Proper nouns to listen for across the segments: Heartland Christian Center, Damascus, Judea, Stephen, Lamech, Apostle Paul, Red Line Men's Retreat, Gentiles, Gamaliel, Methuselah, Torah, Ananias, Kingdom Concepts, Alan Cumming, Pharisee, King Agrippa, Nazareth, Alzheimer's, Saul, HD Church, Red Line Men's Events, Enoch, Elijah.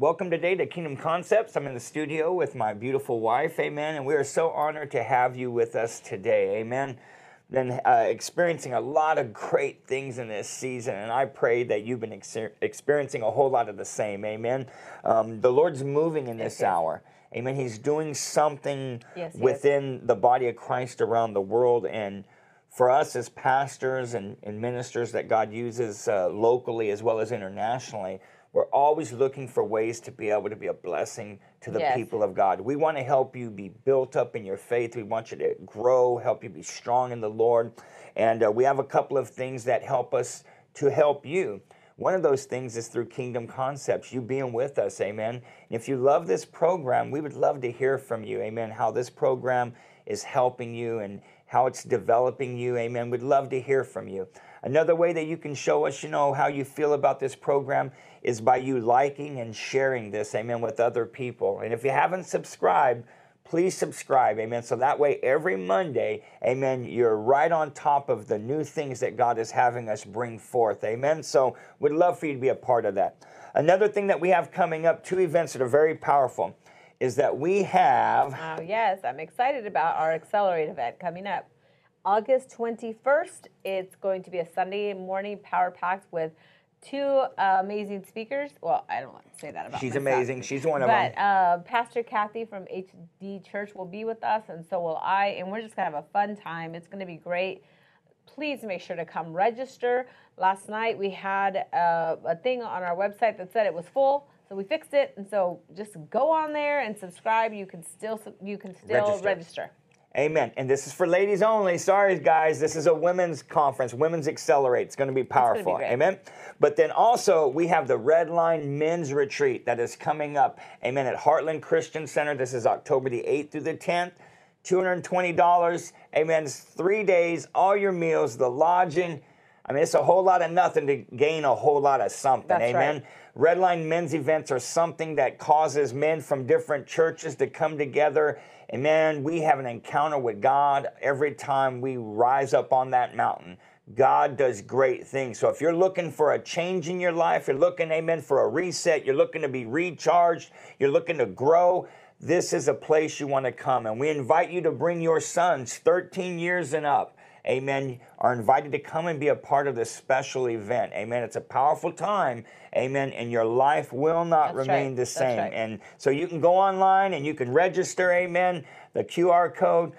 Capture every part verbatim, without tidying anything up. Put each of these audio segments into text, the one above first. Welcome today to Kingdom Concepts. I'm in the studio with my beautiful wife, amen, and we are so honored to have you with us today, amen. Been uh, experiencing a lot of great things in this season, and I pray that you've been ex experiencing a whole lot of the same, amen. Um, the Lord's moving in this yes, hour, amen. He's doing something yes, within yes. the body of Christ around the world, and for us as pastors and, and ministers that God uses uh, locally as well as internationally, we're always looking for ways to be able to be a blessing to the yes. people of God. We want to help you be built up in your faith. We want you to grow, help you be strong in the Lord. And uh, we have a couple of things that help us to help you. One of those things is through Kingdom Concepts, you being with us, amen. And if you love this program, we would love to hear from you, amen, how this program is helping you and how it's developing you, amen. We'd love to hear from you. Another way that you can show us, you know, how you feel about this program is by you liking and sharing this, amen, with other people. And if you haven't subscribed, please subscribe, amen. So that way every Monday, amen, you're right on top of the new things that God is having us bring forth, amen. So we'd love for you to be a part of that. Another thing that we have coming up, two events that are very powerful, is that we have... Oh, yes, I'm excited about our Accelerate event coming up. August twenty-first, it's going to be a Sunday morning power packed with two uh, amazing speakers. Well, I don't want to say that about She's myself, amazing. She's one of but, them. But uh, Pastor Kathy from H D Church will be with us, and so will I, and we're just going to have a fun time. It's going to be great. Please make sure to come register. Last night we had uh, a thing on our website that said it was full, so we fixed it, and so just go on there and subscribe. You can still, you can still register. register. Amen. And this is for ladies only. Sorry, guys. This is a women's conference. Women's Accelerate. It's going to be powerful. Be amen. But then also, we have the Red Line Men's Retreat that is coming up. Amen. At Heartland Christian Center. This is October the eighth through the tenth. two hundred twenty dollars. Amen. It's three days, all your meals, the lodging. I mean, it's a whole lot of nothing to gain a whole lot of something. That's amen. Right. Red Line Men's Events are something that causes men from different churches to come together. And man, we have an encounter with God every time we rise up on that mountain. God does great things. So if you're looking for a change in your life, you're looking, amen, for a reset, you're looking to be recharged, you're looking to grow, this is a place you want to come. And we invite you to bring your sons, thirteen years and up, amen, are invited to come and be a part of this special event. Amen. It's a powerful time. Amen. And your life will not That's remain right. the same. Right. And so you can go online and you can register. Amen. The Q R code.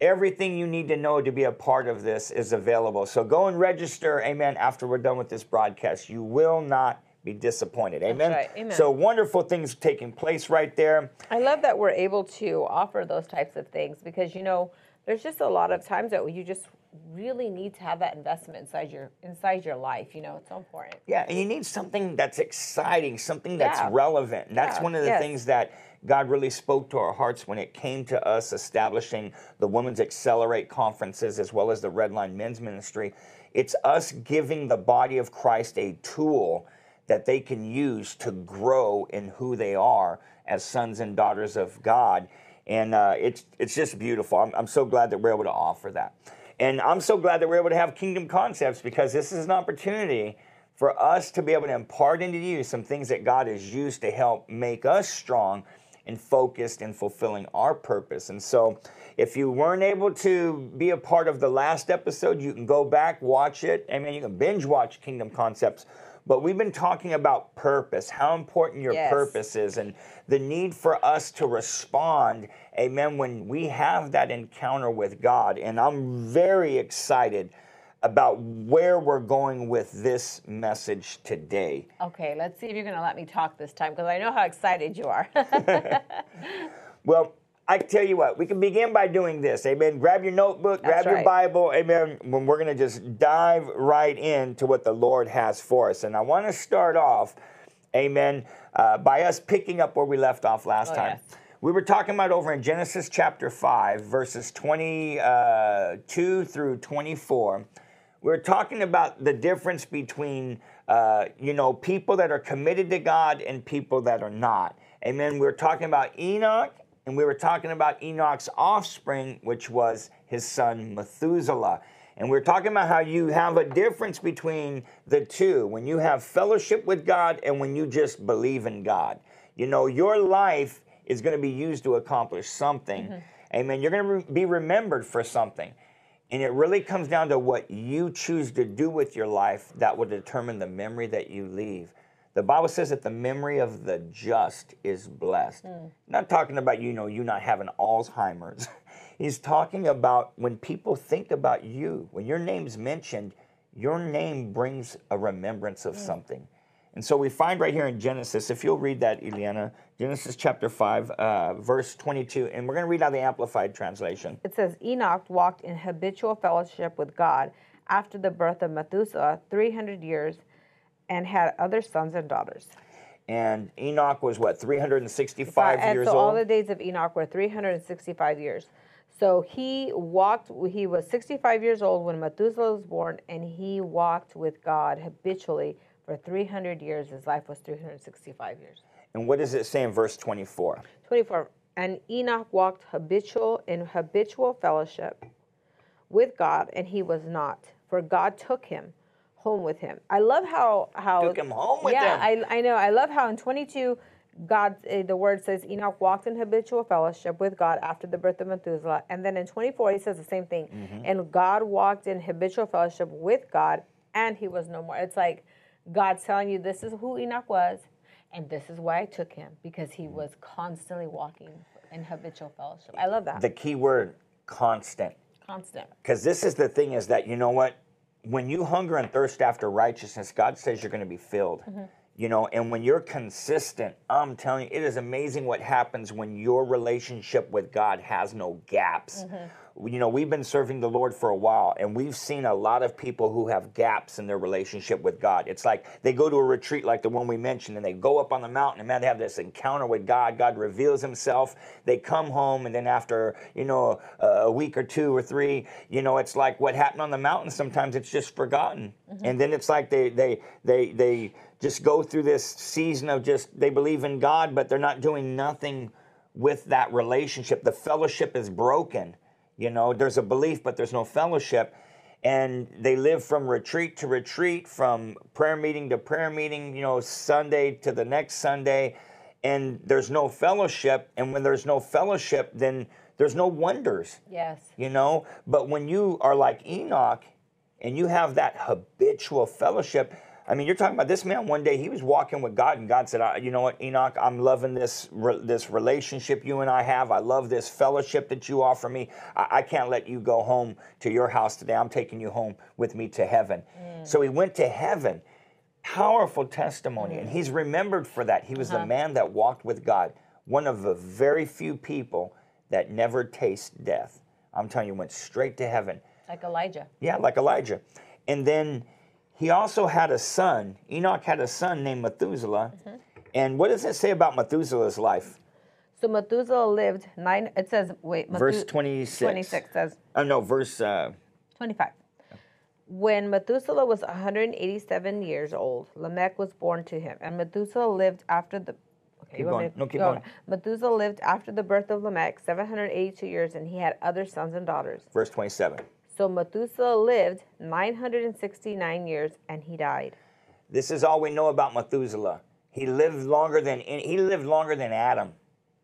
Everything you need to know to be a part of this is available. So go and register. Amen. After we're done with this broadcast, you will not be disappointed. Amen? Right. Amen. So wonderful things taking place right there. I love that we're able to offer those types of things because, you know, there's just a lot of times that you just really need to have that investment inside your inside your life. You know, it's so important. Yeah, and you need something that's exciting, something that's yeah. relevant. And that's yeah. one of the yes. things that God really spoke to our hearts when it came to us establishing the Women's Accelerate conferences as well as the Red Line Men's Ministry. It's us giving the body of Christ a tool that they can use to grow in who they are as sons and daughters of God. And uh, it's, it's just beautiful. I'm, I'm so glad that we're able to offer that. And I'm so glad that we're able to have Kingdom Concepts because this is an opportunity for us to be able to impart into you some things that God has used to help make us strong and focused in fulfilling our purpose. And so if you weren't able to be a part of the last episode, you can go back, watch it. I mean, you can binge watch Kingdom Concepts. But we've been talking about purpose, how important your yes. purpose is, and the need for us to respond, amen, when we have that encounter with God. And I'm very excited about where we're going with this message today. Okay, let's see if you're going to let me talk this time, because I know how excited you are. Well, I tell you what, we can begin by doing this, amen. Grab your notebook, That's grab right. your Bible, amen, when we're going to just dive right into what the Lord has for us. And I want to start off, amen, uh, by us picking up where we left off last oh, time. Yes. We were talking about over in Genesis chapter five, verses twenty-two through twenty-four. We were talking about the difference between, uh, you know, people that are committed to God and people that are not. Amen. We were talking about Enoch. And we were talking about Enoch's offspring, which was his son Methuselah. And we were talking about how you have a difference between the two. When you have fellowship with God and when you just believe in God. You know, your life is going to be used to accomplish something. Mm-hmm. Amen. You're going to be remembered for something. And it really comes down to what you choose to do with your life that will determine the memory that you leave. The Bible says that the memory of the just is blessed. Mm. Not talking about, you know, you not having Alzheimer's. He's talking about when people think about you, when your name's mentioned, your name brings a remembrance of mm. something. And so we find right here in Genesis, if you'll read that, Eliana, Genesis chapter five, uh, verse twenty-two, and we're going to read out the Amplified translation. It says, Enoch walked in habitual fellowship with God after the birth of Methuselah, three hundred years, and had other sons and daughters. And Enoch was, what, three hundred sixty-five and years so old? All the days of Enoch were three hundred sixty-five years. So he walked, he was sixty-five years old when Methuselah was born, and he walked with God habitually for three hundred years. His life was three hundred sixty-five years. And what does it say in verse twenty-four? twenty-four, and Enoch walked habitual in habitual fellowship with God, and he was not, for God took him home with him. I love how... how took him home with him. Yeah, I, I know. I love how in twenty-two, God, uh, the word says, Enoch walked in habitual fellowship with God after the birth of Methuselah. And then in twenty-four, he says the same thing. Mm-hmm. And God walked in habitual fellowship with God, and he was no more. It's like... God's telling you this is who Enoch was, and this is why I took him, because he was constantly walking in habitual fellowship. I love that. The key word, constant. Constant. Because this is the thing is that, you know what? When you hunger and thirst after righteousness, God says you're going to be filled. Mm-hmm. You know, and when you're consistent, I'm telling you, it is amazing what happens when your relationship with God has no gaps. Mm-hmm. You know, we've been serving the Lord for a while, and we've seen a lot of people who have gaps in their relationship with God. It's like they go to a retreat like the one we mentioned, and they go up on the mountain, and man, they have this encounter with God. God reveals himself. They come home, and then after, you know, a, a week or two or three, you know, it's like what happened on the mountain, sometimes it's just forgotten. Mm-hmm. And then it's like they, they, they, they, just go through this season of just, they believe in God, but they're not doing nothing with that relationship. The fellowship is broken. You know, there's a belief, but there's no fellowship. And they live from retreat to retreat, from prayer meeting to prayer meeting, you know, Sunday to the next Sunday. And there's no fellowship. And when there's no fellowship, then there's no wonders. Yes. You know, but when you are like Enoch and you have that habitual fellowship, I mean, you're talking about this man one day, he was walking with God, and God said, I, you know what, Enoch, I'm loving this re- this relationship you and I have. I love this fellowship that you offer me. I, I can't let you go home to your house today. I'm taking you home with me to heaven. Mm. So he went to heaven. Powerful testimony, mm. and he's remembered for that. He was uh-huh. the man that walked with God, one of the very few people that never taste death. I'm telling you, went straight to heaven. Like Elijah. Yeah, like Elijah. And then... he also had a son. Enoch had a son named Methuselah. Mm-hmm. And what does it say about Methuselah's life? So Methuselah lived nine, it says, wait. Methu- verse twenty-six. twenty-six says. Oh, no, verse. Uh, twenty-five. When Methuselah was one hundred eighty-seven years old, Lamech was born to him. And Methuselah lived after the. Okay, keep going. To, no, keep go. going. Methuselah lived after the birth of Lamech seven hundred eighty-two years, and he had other sons and daughters. Verse twenty-seven. So Methuselah lived nine hundred sixty-nine years, and he died. This is all we know about Methuselah. He lived longer than he lived longer than Adam.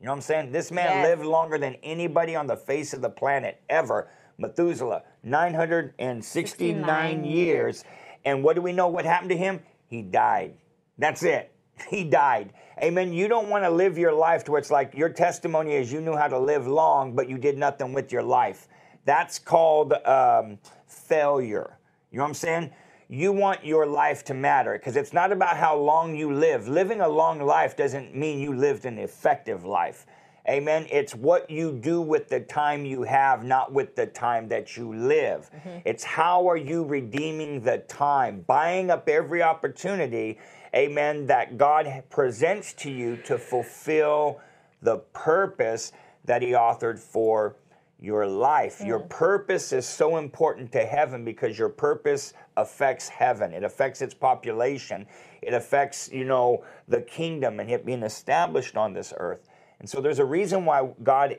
You know what I'm saying? This man yes. lived longer than anybody on the face of the planet ever. Methuselah, nine hundred sixty-nine years. And what do we know what happened to him? He died. That's it. He died. Amen. You don't want to live your life to where it's like your testimony is you knew how to live long, but you did nothing with your life. That's called um, failure. You know what I'm saying? You want your life to matter because it's not about how long you live. Living a long life doesn't mean you lived an effective life. Amen? It's what you do with the time you have, not with the time that you live. Mm-hmm. It's how are you redeeming the time, buying up every opportunity, amen, that God presents to you to fulfill the purpose that he authored for your life. Mm. Your purpose is so important to heaven because your purpose affects heaven. It affects its population. It affects, you know, the kingdom and it being established on this earth. And so there's a reason why God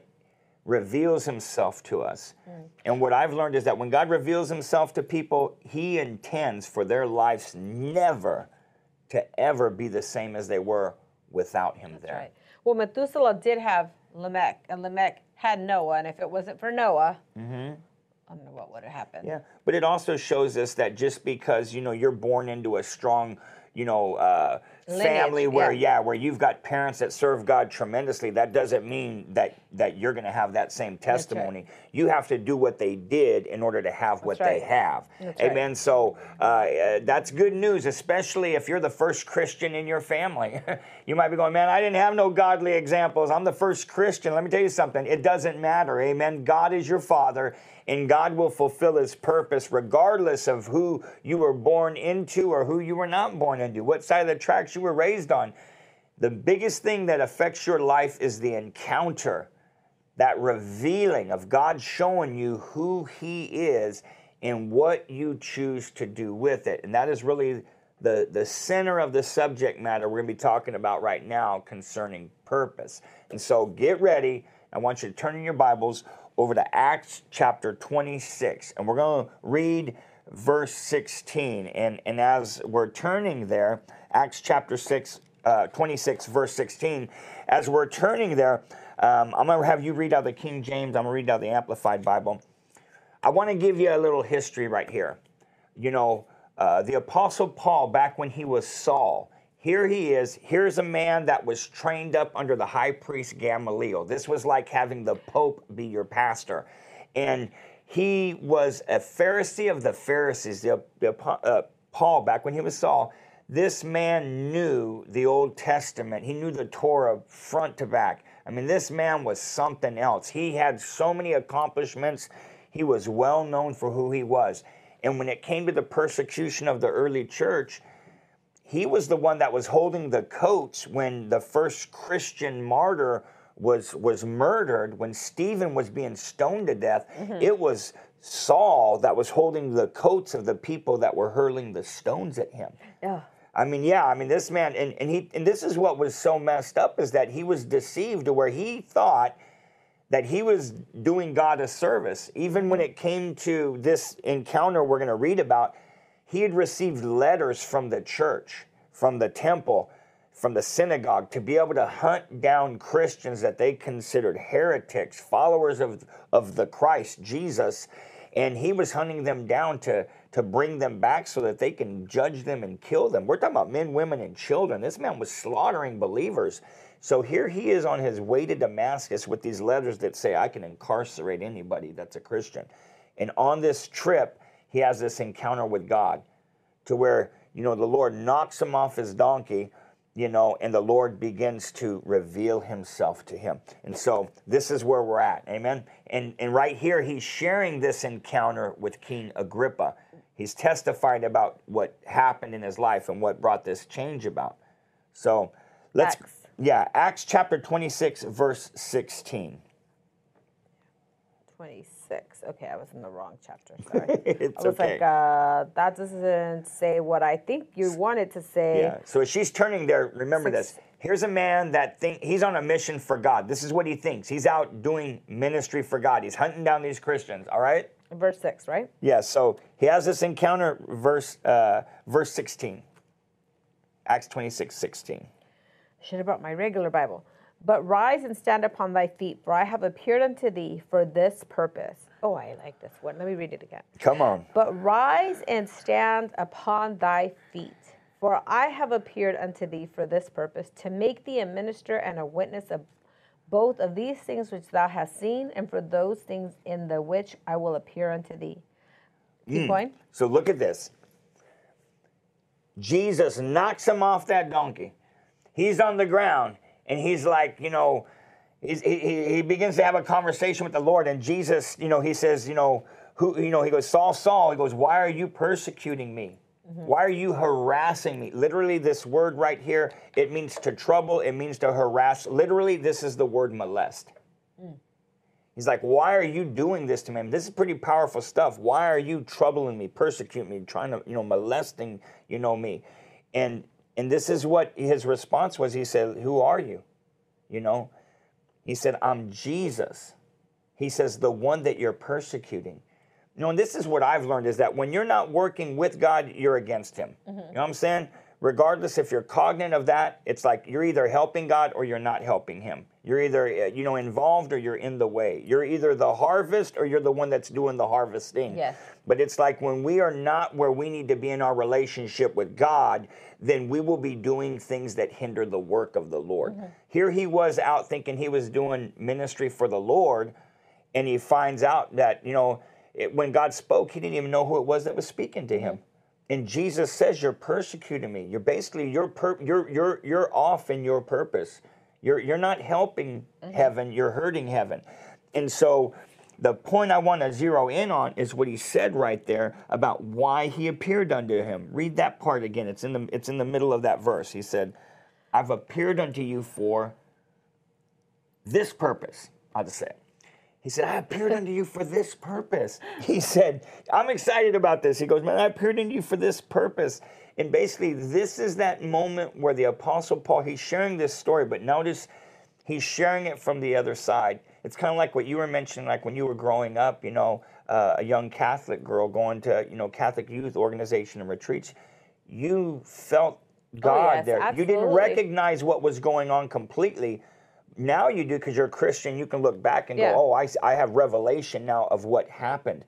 reveals himself to us. Mm. And what I've learned is that when God reveals himself to people, he intends for their lives never to ever be the same as they were without him That's there. Right. Well, Methuselah did have Lamech, and Lamech had Noah, and if it wasn't for Noah, mm-hmm. I don't know what would have happened. Yeah, but it also shows us that just because, you know, you're born into a strong, you know, uh, family where, yeah. yeah, where you've got parents that serve God tremendously, that doesn't mean that, that you're going to have that same testimony. Right. You have to do what they did in order to have that's what right. they have. That's Amen. Right. So uh, uh, that's good news, especially if you're the first Christian in your family. You might be going, man, I didn't have no godly examples. I'm the first Christian. Let me tell you something. It doesn't matter. Amen. God is your Father, and God will fulfill His purpose regardless of who you were born into or who you were not born into, what side of the tracks you were raised on. The biggest thing that affects your life is the encounter, that revealing of God showing you who He is and what you choose to do with it. And that is really the, the center of the subject matter we're going to be talking about right now concerning purpose. And so get ready. I want you to turn in your Bibles over to Acts chapter twenty-six, and we're going to read verse sixteen. And, and as we're turning there, Acts chapter six, uh, twenty-six, verse sixteen, as we're turning there, um, I'm going to have you read out of the King James. I'm going to read out of the Amplified Bible. I want to give you a little history right here. You know, uh, the Apostle Paul, back when he was Saul, here he is. Here's a man that was trained up under the high priest Gamaliel. This was like having the Pope be your pastor. And he was a Pharisee of the Pharisees. The, the, uh, Paul, back when he was Saul, this man knew the Old Testament. He knew the Torah front to back. I mean, this man was something else. He had so many accomplishments. He was well known for who he was. And when it came to the persecution of the early church, he was the one that was holding the coats when the first Christian martyr was was murdered, when Stephen was being stoned to death. Mm-hmm. It was Saul that was holding the coats of the people that were hurling the stones at him. Yeah. I mean, yeah, I mean, this man, and, and he and this is what was so messed up, is that he was deceived to where he thought that he was doing God a service. Even when it came to this encounter we're going to read about, he had received letters from the church, from the temple, from the synagogue, to be able to hunt down Christians that they considered heretics, followers of, of the Christ, Jesus. And he was hunting them down to, to bring them back so that they can judge them and kill them. We're talking about men, women, and children. This man was slaughtering believers. So here he is on his way to Damascus with these letters that say, I can incarcerate anybody that's a Christian. And on this trip, he has this encounter with God to where, you know, the Lord knocks him off his donkey, you know, and the Lord begins to reveal himself to him. And so this is where we're at. Amen. And and right here, he's sharing this encounter with King Agrippa. He's testifying about what happened in his life and what brought this change about. So let's, Acts. yeah, Acts chapter twenty-six, verse sixteen. twenty-six. Okay, I was in the wrong chapter. Sorry. It's I was okay. like, uh, that doesn't say what I think you wanted to say. Yeah. So as she's turning there, remember Six. this. Here's a man that think he's on a mission for God. This is what he thinks. He's out doing ministry for God. He's hunting down these Christians. All right? Verse six, right? Yeah, so he has this encounter, verse uh, verse sixteen. Acts twenty-six, sixteen. I should have brought my regular Bible. But rise and stand upon thy feet, for I have appeared unto thee for this purpose. Oh, I like this one. Let me read it again. Come on. But rise and stand upon thy feet, for I have appeared unto thee for this purpose, to make thee a minister and a witness of both of these things which thou hast seen, and for those things in the which I will appear unto thee. Keep mm. going. So look at this. Jesus knocks him off that donkey. He's on the ground. And he's like, you know, he's, he he begins to have a conversation with the Lord. And Jesus, you know, he says, you know, who, you know, he goes, Saul, Saul. He goes, why are you persecuting me? Mm-hmm. Why are you harassing me? Literally, this word right here, it means to trouble. It means to harass. Literally, this is the word molest. Mm. He's like, why are you doing this to me? I mean, this is pretty powerful stuff. Why are you troubling me, persecuting me, trying to, you know, molesting, you know, me? And. And this is what his response was. He said, who are you? You know, he said, I'm Jesus. He says, the one that you're persecuting. You know, and this is what I've learned, is that when you're not working with God, you're against him. Mm-hmm. You know what I'm saying? regardless if you're cognizant of that, it's like you're either helping God or you're not helping him. You're either, you know, involved or you're in the way. You're either the harvest or you're the one that's doing the harvesting. Yes. But it's like when we are not where we need to be in our relationship with God, then we will be doing things that hinder the work of the Lord. Mm-hmm. Here he was out thinking he was doing ministry for the Lord, and he finds out that, you know, it, when God spoke, he didn't even know who it was that was speaking to him. And Jesus says, "You're persecuting me. You're basically you're per you're you're you're off in your purpose. You're you're not helping mm-hmm. heaven. You're hurting heaven." And so, the point I want to zero in on is what he said right there about why he appeared unto him. Read that part again. It's in the it's in the middle of that verse. He said, "I've appeared unto you for this purpose." I'll just say it. He said, I appeared unto you for this purpose. He said, I'm excited about this. He goes, man, I appeared unto you for this purpose. And basically, this is that moment where the Apostle Paul, he's sharing this story, but notice he's sharing it from the other side. It's kind of like what you were mentioning, like when you were growing up, you know, uh, a young Catholic girl going to, you know, Catholic youth organization and retreats. You felt God oh, yes, there. Absolutely. You didn't recognize what was going on completely. Now you do because you're a Christian. You can look back and yeah. go, oh, I, I have revelation now of what happened.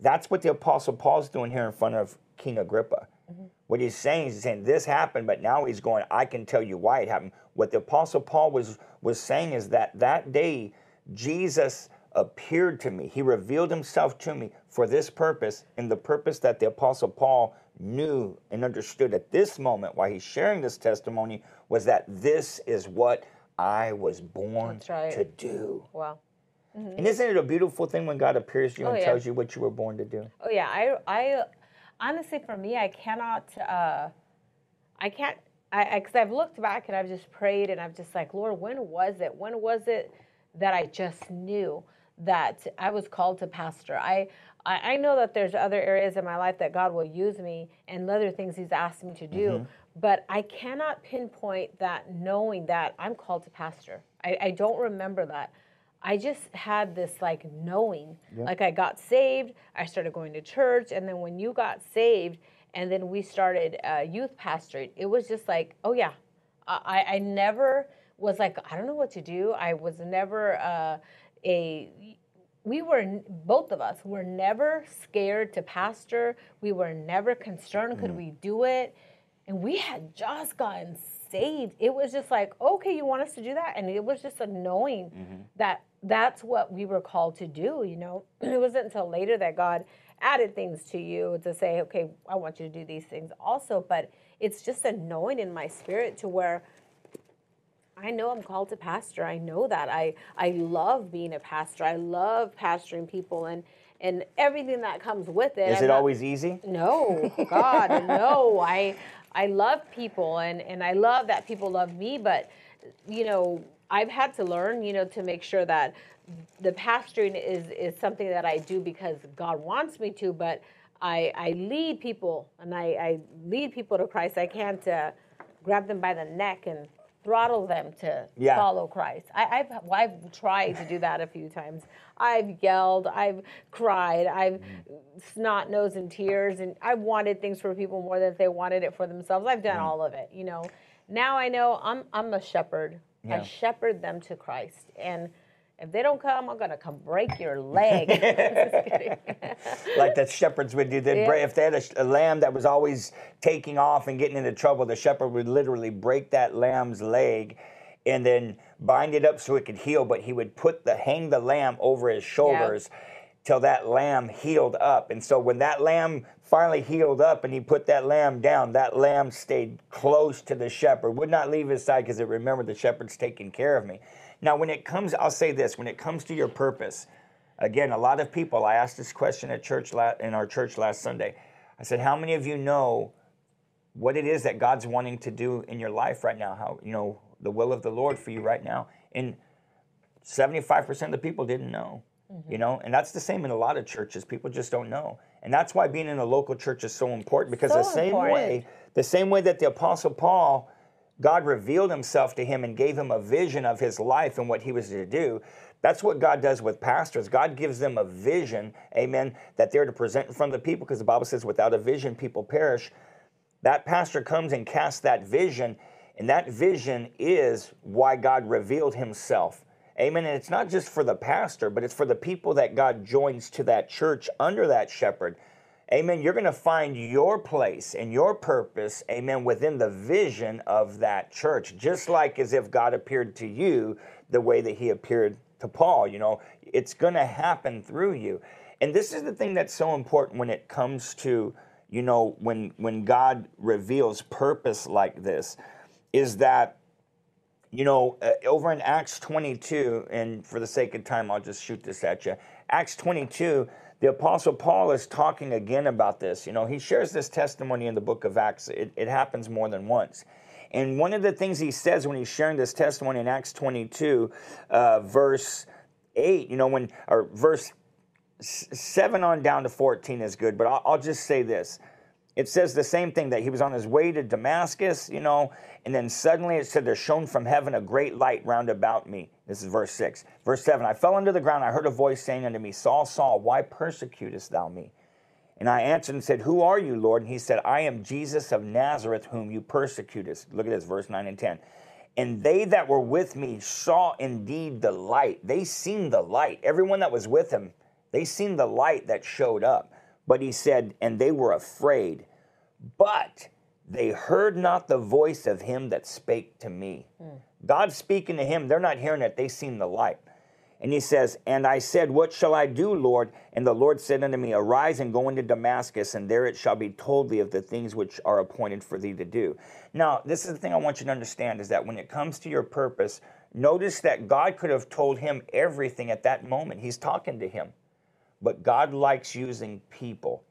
That's what the Apostle Paul's doing here in front of King Agrippa. Mm-hmm. What he's saying is he's saying this happened, but now he's going, I can tell you why it happened. What the Apostle Paul was, was saying is that that day Jesus appeared to me. He revealed himself to me for this purpose, and the purpose that the Apostle Paul knew and understood at this moment while he's sharing this testimony was that this is what I was born right. to do. Wow. Mm-hmm. And isn't it a beautiful thing when God appears to you oh, and yeah. tells you what you were born to do? Oh, yeah. I, I honestly, for me, I cannot, uh, I can't, I, because I've looked back and I've just prayed and I've just like, Lord, when was it? When was it that I just knew that I was called to pastor? I, I, I know that there's other areas in my life that God will use me and other things he's asked me to do. Mm-hmm. But I cannot pinpoint that knowing that I'm called to pastor. I, I don't remember that. I just had this like knowing, yep. like I got saved, I started going to church, and then when you got saved, and then we started uh, youth pastorate, it was just like, oh yeah, I, I never was like, I don't know what to do. I was never uh, a... We were, both of us, were never scared to pastor. We were never concerned, could mm. we do it? And we had just gotten saved. It was just like, okay, you want us to do that? And it was just a knowing mm-hmm. that that's what we were called to do, you know? It wasn't until later that God added things to you to say, okay, I want you to do these things also. But it's just a knowing in my spirit to where I know I'm called to pastor. I know that. I, I love being a pastor. I love pastoring people and and everything that comes with it. Is it always easy? No, God, no. I... I love people, and, and I love that people love me, but, you know, I've had to learn, you know, to make sure that the pastoring is, is something that I do because God wants me to, but I, I lead people, and I, I lead people to Christ. I can't uh, grab them by the neck and throttle them to yeah. follow Christ. I, I've, well, I've tried to do that a few times. I've yelled, I've cried, I've snot, nose, and tears, and I wanted things for people more than if they wanted it for themselves. I've done yeah. all of it, you know. Now I know I'm I'm a shepherd. Yeah. I shepherd them to Christ, and if they don't come, I'm gonna come break your leg. Just kidding. Like the shepherds would do. They'd break, if they had a, a lamb that was always taking off and getting into trouble, the shepherd would literally break that lamb's leg and then bind it up so it could heal, but he would put the hang the lamb over his shoulders yeah. till that lamb healed up. And so when that lamb finally healed up and he put that lamb down, that lamb stayed close to the shepherd, would not leave his side because it remembered the shepherd's taking care of me. Now, when it comes, I'll say this, when it comes to your purpose, again, a lot of people, I asked this question at church la- in our church last Sunday. I said, how many of you know what it is that God's wanting to do in your life right now? How, you know, the will of the Lord for you right now. And seventy-five percent of the people didn't know, mm-hmm. you know, and that's the same in a lot of churches. People just don't know. And that's why being in a local church is so important, because so the same important. way, the same way that the Apostle Paul, God revealed himself to him and gave him a vision of his life and what he was to do. That's what God does with pastors. God gives them a vision, amen, that they're to present in front of the people, because the Bible says without a vision, people perish. that pastor comes and casts that vision, and that vision is why God revealed himself. Amen. And it's not just for the pastor, but it's for the people that God joins to that church under that shepherd. Amen. You're going to find your place and your purpose, amen, within the vision of that church, just like as if God appeared to you the way that he appeared to Paul. You know, it's going to happen through you. And this is the thing that's so important when it comes to, you know, when when God reveals purpose like this, is that, you know, uh, over in Acts twenty-two, and for the sake of time, I'll just shoot this at you. Acts twenty-two, the Apostle Paul is talking again about this. You know, he shares this testimony in the book of Acts. It, it happens more than once. And one of the things he says when he's sharing this testimony in Acts twenty-two, uh, verse eight, you know, when, or verse seven on down to fourteen is good, but I'll, I'll just say this. It says the same thing, that he was on his way to Damascus, you know, and then suddenly it said, there shone from heaven a great light round about me. This is verse six. Verse seven, I fell unto the ground, I heard a voice saying unto me, Saul, Saul, why persecutest thou me? And I answered and said, who are you, Lord? And he said, I am Jesus of Nazareth, whom you persecutest. Look at this, verse nine and ten. And they that were with me saw indeed the light. They seen the light. Everyone that was with him, they seen the light that showed up. But he said, and they were afraid, but they heard not the voice of him that spake to me. Mm. God speaking to him, they're not hearing it, they seen the light. And he says, and I said, what shall I do, Lord? And the Lord said unto me, arise and go into Damascus, and there it shall be told thee of the things which are appointed for thee to do. Now, this is the thing I want you to understand, is that when it comes to your purpose, notice that God could have told him everything at that moment. He's talking to him. But God likes using people.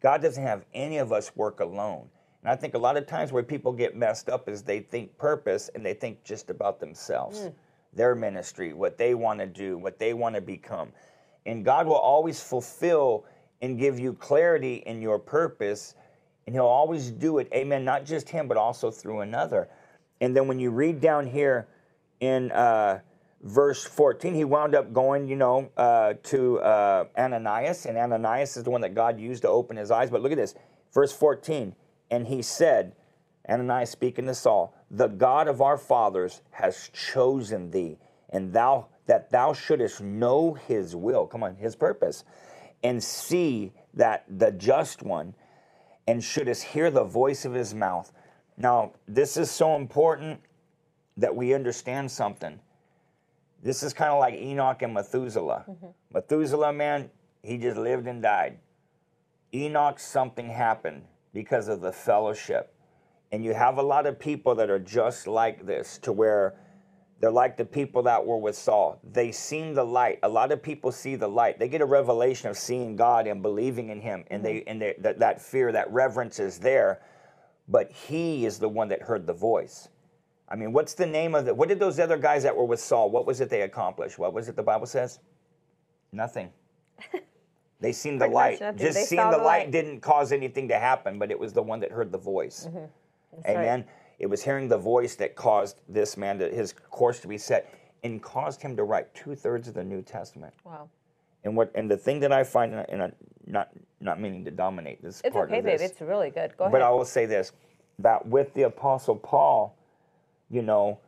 God doesn't have any of us work alone. And I think a lot of times where people get messed up is they think purpose and they think just about themselves, mm. their ministry, what they want to do, what they want to become. And God will always fulfill and give you clarity in your purpose. And he'll always do it, amen, not just him, but also through another. And then when you read down here in uh, verse fourteen, he wound up going, you know, uh, to uh, Ananias. And Ananias is the one that God used to open his eyes. But look at this, verse fourteen. And he said, Ananias speaking to Saul, the God of our fathers has chosen thee, and thou that thou shouldest know his will, come on, his purpose, and see that the just one, and shouldest hear the voice of his mouth. Now, this is so important that we understand something. This is kind of like Enoch and Methuselah. Mm-hmm. Methuselah, man, he just lived and died. Enoch, something happened because of the fellowship. And you have a lot of people that are just like this, to where they're like the people that were with Saul. They seen the light. A lot of people see the light. They get a revelation of seeing God and believing in him. And, mm-hmm. they, and they, that, that fear, that reverence is there. But he is the one that heard the voice. I mean, what's the name of it? What did those other guys that were with Saul, what was it they accomplished? What was it the Bible says? Nothing. They seen the light. Just they seeing the, the light, light didn't cause anything to happen, but it was the one that heard the voice. Mm-hmm. Amen. Right. It was hearing the voice that caused this man, to, his course to be set, and caused him to write two-thirds of the New Testament. Wow. And what? And the thing that I find, and I'm not, not meaning to dominate this it's part okay, of this. It's okay, babe. It's really good. Go ahead. But I will say this, that with the Apostle Paul, you know,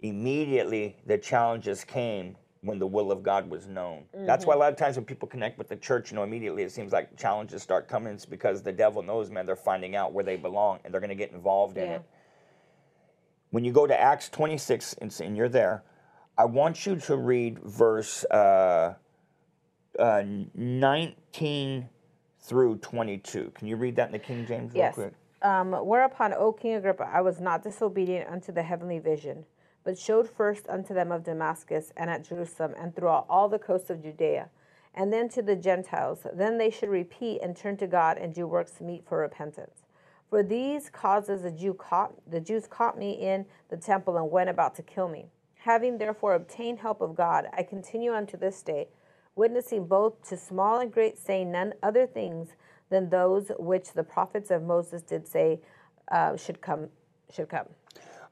immediately the challenges came when the will of God was known. Mm-hmm. That's why a lot of times when people connect with the church, you know, immediately it seems like challenges start coming. It's because the devil knows, man, they're finding out where they belong, and they're going to get involved in yeah. it. When you go to Acts twenty-six, and, and you're there, I want you to read verse uh, uh, nineteen through twenty-two. Can you read that in the King James real yes. quick? Um, whereupon, O King Agrippa, I was not disobedient unto the heavenly vision, but showed first unto them of Damascus, and at Jerusalem, and throughout all the coasts of Judea, and then to the Gentiles. Then they should repent and turn to God, and do works meet for repentance. For these causes the, Jew caught, the Jews caught me in the temple, and went about to kill me. Having therefore obtained help of God, I continue unto this day, witnessing both to small and great, saying none other things than those which the prophets of Moses did say uh, should come. Should come.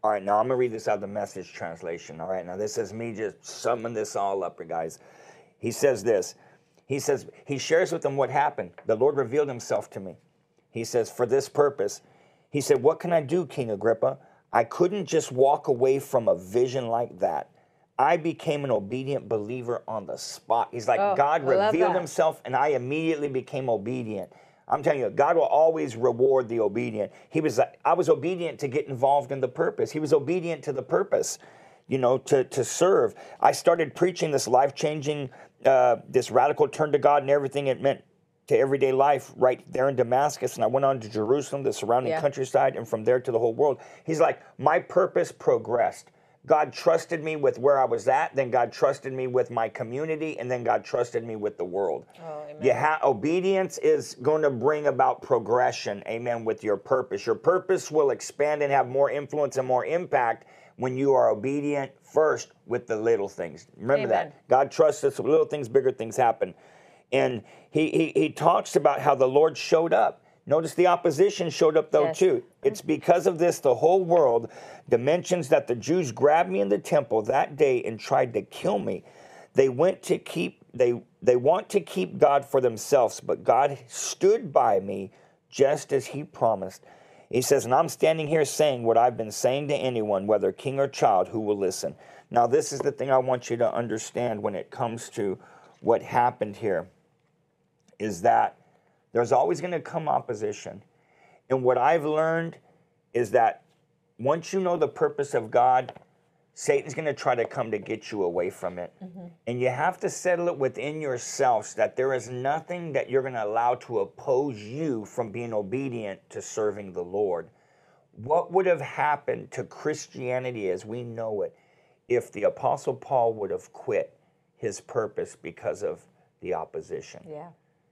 All right, now I'm going to read this out of the Message translation. All right, now this is me just summing this all up, guys. He says this. He says, he shares with them what happened. The Lord revealed himself to me. He says, for this purpose, He said, "What can I do, King Agrippa? I couldn't just walk away from a vision like that. I became an obedient believer on the spot." He's like, oh, God revealed himself, and I immediately became obedient. I'm telling you, God will always reward the obedient. He was like, I was obedient to get involved in the purpose. He was obedient to the purpose, you know, to, to serve. I started preaching this life-changing, uh, this radical turn to God and everything it meant to everyday life right there in Damascus. And I went on to Jerusalem, the surrounding yeah. countryside, and from there to the whole world. He's like, my purpose progressed. God trusted me with where I was at, then God trusted me with my community, and then God trusted me with the world. Oh, amen. You ha- obedience is going to bring about progression, amen, with your purpose. Your purpose will expand and have more influence and more impact when you are obedient first with the little things. Remember amen. That. God trusts us with little things, bigger things happen. And he, he, he talks about how the Lord showed up. Notice the opposition showed up, though, yes. too. It's because of this, the whole world, dimensions that the Jews grabbed me in the temple that day and tried to kill me. They went to keep, they, they want to keep God for themselves, but God stood by me just as he promised. He says, and I'm standing here saying what I've been saying to anyone, whether king or child, who will listen. Now, this is the thing I want you to understand when it comes to what happened here, is that there's always going to come opposition. And what I've learned is that once you know the purpose of God, Satan's going to try to come to get you away from it. Mm-hmm. And you have to settle it within yourself that there is nothing that you're going to allow to oppose you from being obedient to serving the Lord. What would have happened to Christianity as we know it if the Apostle Paul would have quit his purpose because of the opposition? Yeah.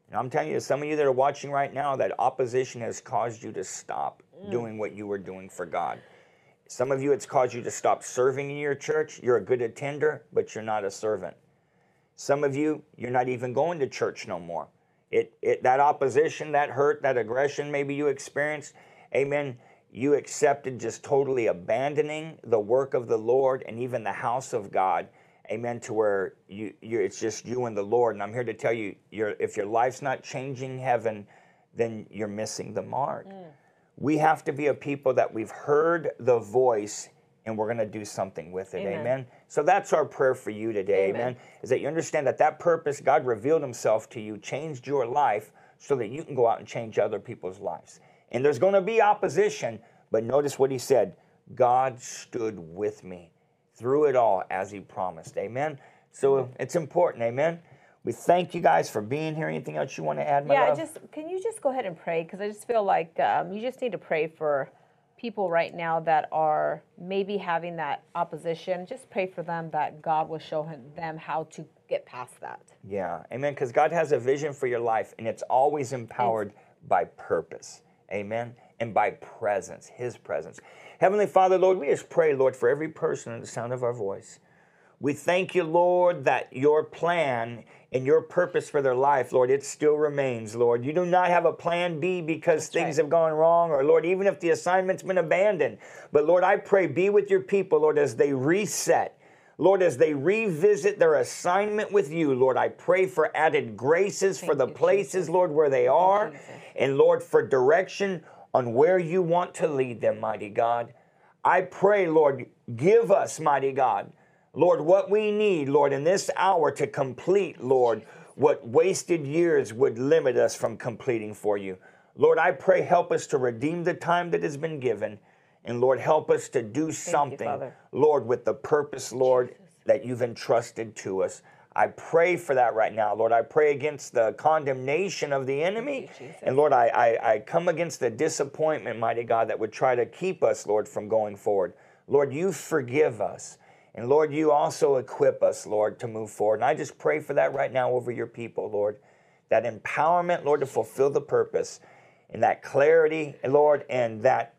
And I'm telling you, some of you that are watching right now, that opposition has caused you to stop mm. doing what you were doing for God. Some of you, it's caused you to stop serving in your church. You're a good attender, but you're not a servant. Some of you, you're not even going to church no more. It, it that opposition, that hurt, that aggression maybe you experienced, amen, you accepted just totally abandoning the work of the Lord and even the house of God. Amen, to where you, you're, it's just you and the Lord. And I'm here to tell you, you're, if your life's not changing heaven, then you're missing the mark. Mm. We have to be a people that we've heard the voice and we're going to do something with it. Amen. Amen. So that's our prayer for you today. Amen. Amen. Is that you understand that that purpose, God revealed himself to you, changed your life so that you can go out and change other people's lives. And there's going to be opposition. But notice what he said. God stood with me through it all, as he promised. Amen? So it's important. Amen? We thank you guys for being here. Anything else you want to add, my yeah, love? Yeah, just, can you just go ahead and pray? Because I just feel like um, you just need to pray for people right now that are maybe having that opposition. Just pray for them that God will show him, them how to get past that. Yeah, amen? Because God has a vision for your life, and it's always empowered it's- by purpose. Amen? And by presence, his presence. Heavenly Father, Lord, we just pray, Lord, for every person in the sound of our voice. We thank you, Lord, that your plan and your purpose for their life, Lord, it still remains, Lord. You do not have a plan B because That's things right. have gone wrong, or, Lord, even if the assignment's been abandoned. But, Lord, I pray, be with your people, Lord, as they reset. Lord, as they revisit their assignment with you, Lord, I pray for added graces thank for the places, Jesus. Lord, where they thank are, Jesus. And, Lord, for direction on where you want to lead them, mighty God. I pray, Lord, give us, mighty God, Lord, what we need, Lord, in this hour to complete, Lord, what wasted years would limit us from completing for you. Lord, I pray, help us to redeem the time that has been given. And Lord, help us to do Thank something, you, Lord, with the purpose, Lord, Jesus. That you've entrusted to us. I pray for that right now, Lord. I pray against the condemnation of the enemy. You, and, Lord, I, I, I come against the disappointment, mighty God, that would try to keep us, Lord, from going forward. Lord, you forgive us. And, Lord, you also equip us, Lord, to move forward. And I just pray for that right now over your people, Lord, that empowerment, Lord, to fulfill the purpose and that clarity, Lord, and that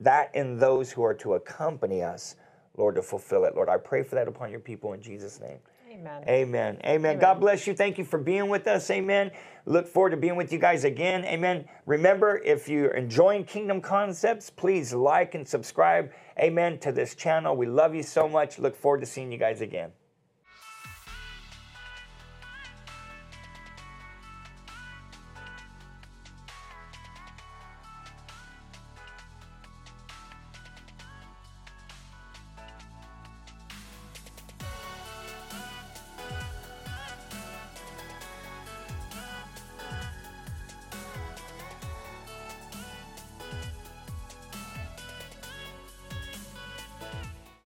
that in those who are to accompany us, Lord, to fulfill it. Lord, I pray for that upon your people in Jesus' name. Amen. Amen. Amen. God bless you. Thank you for being with us. Amen. Look forward to being with you guys again. Amen. Remember, if you're enjoying Kingdom Concepts, please like and subscribe. Amen. To this channel. We love you so much. Look forward to seeing you guys again.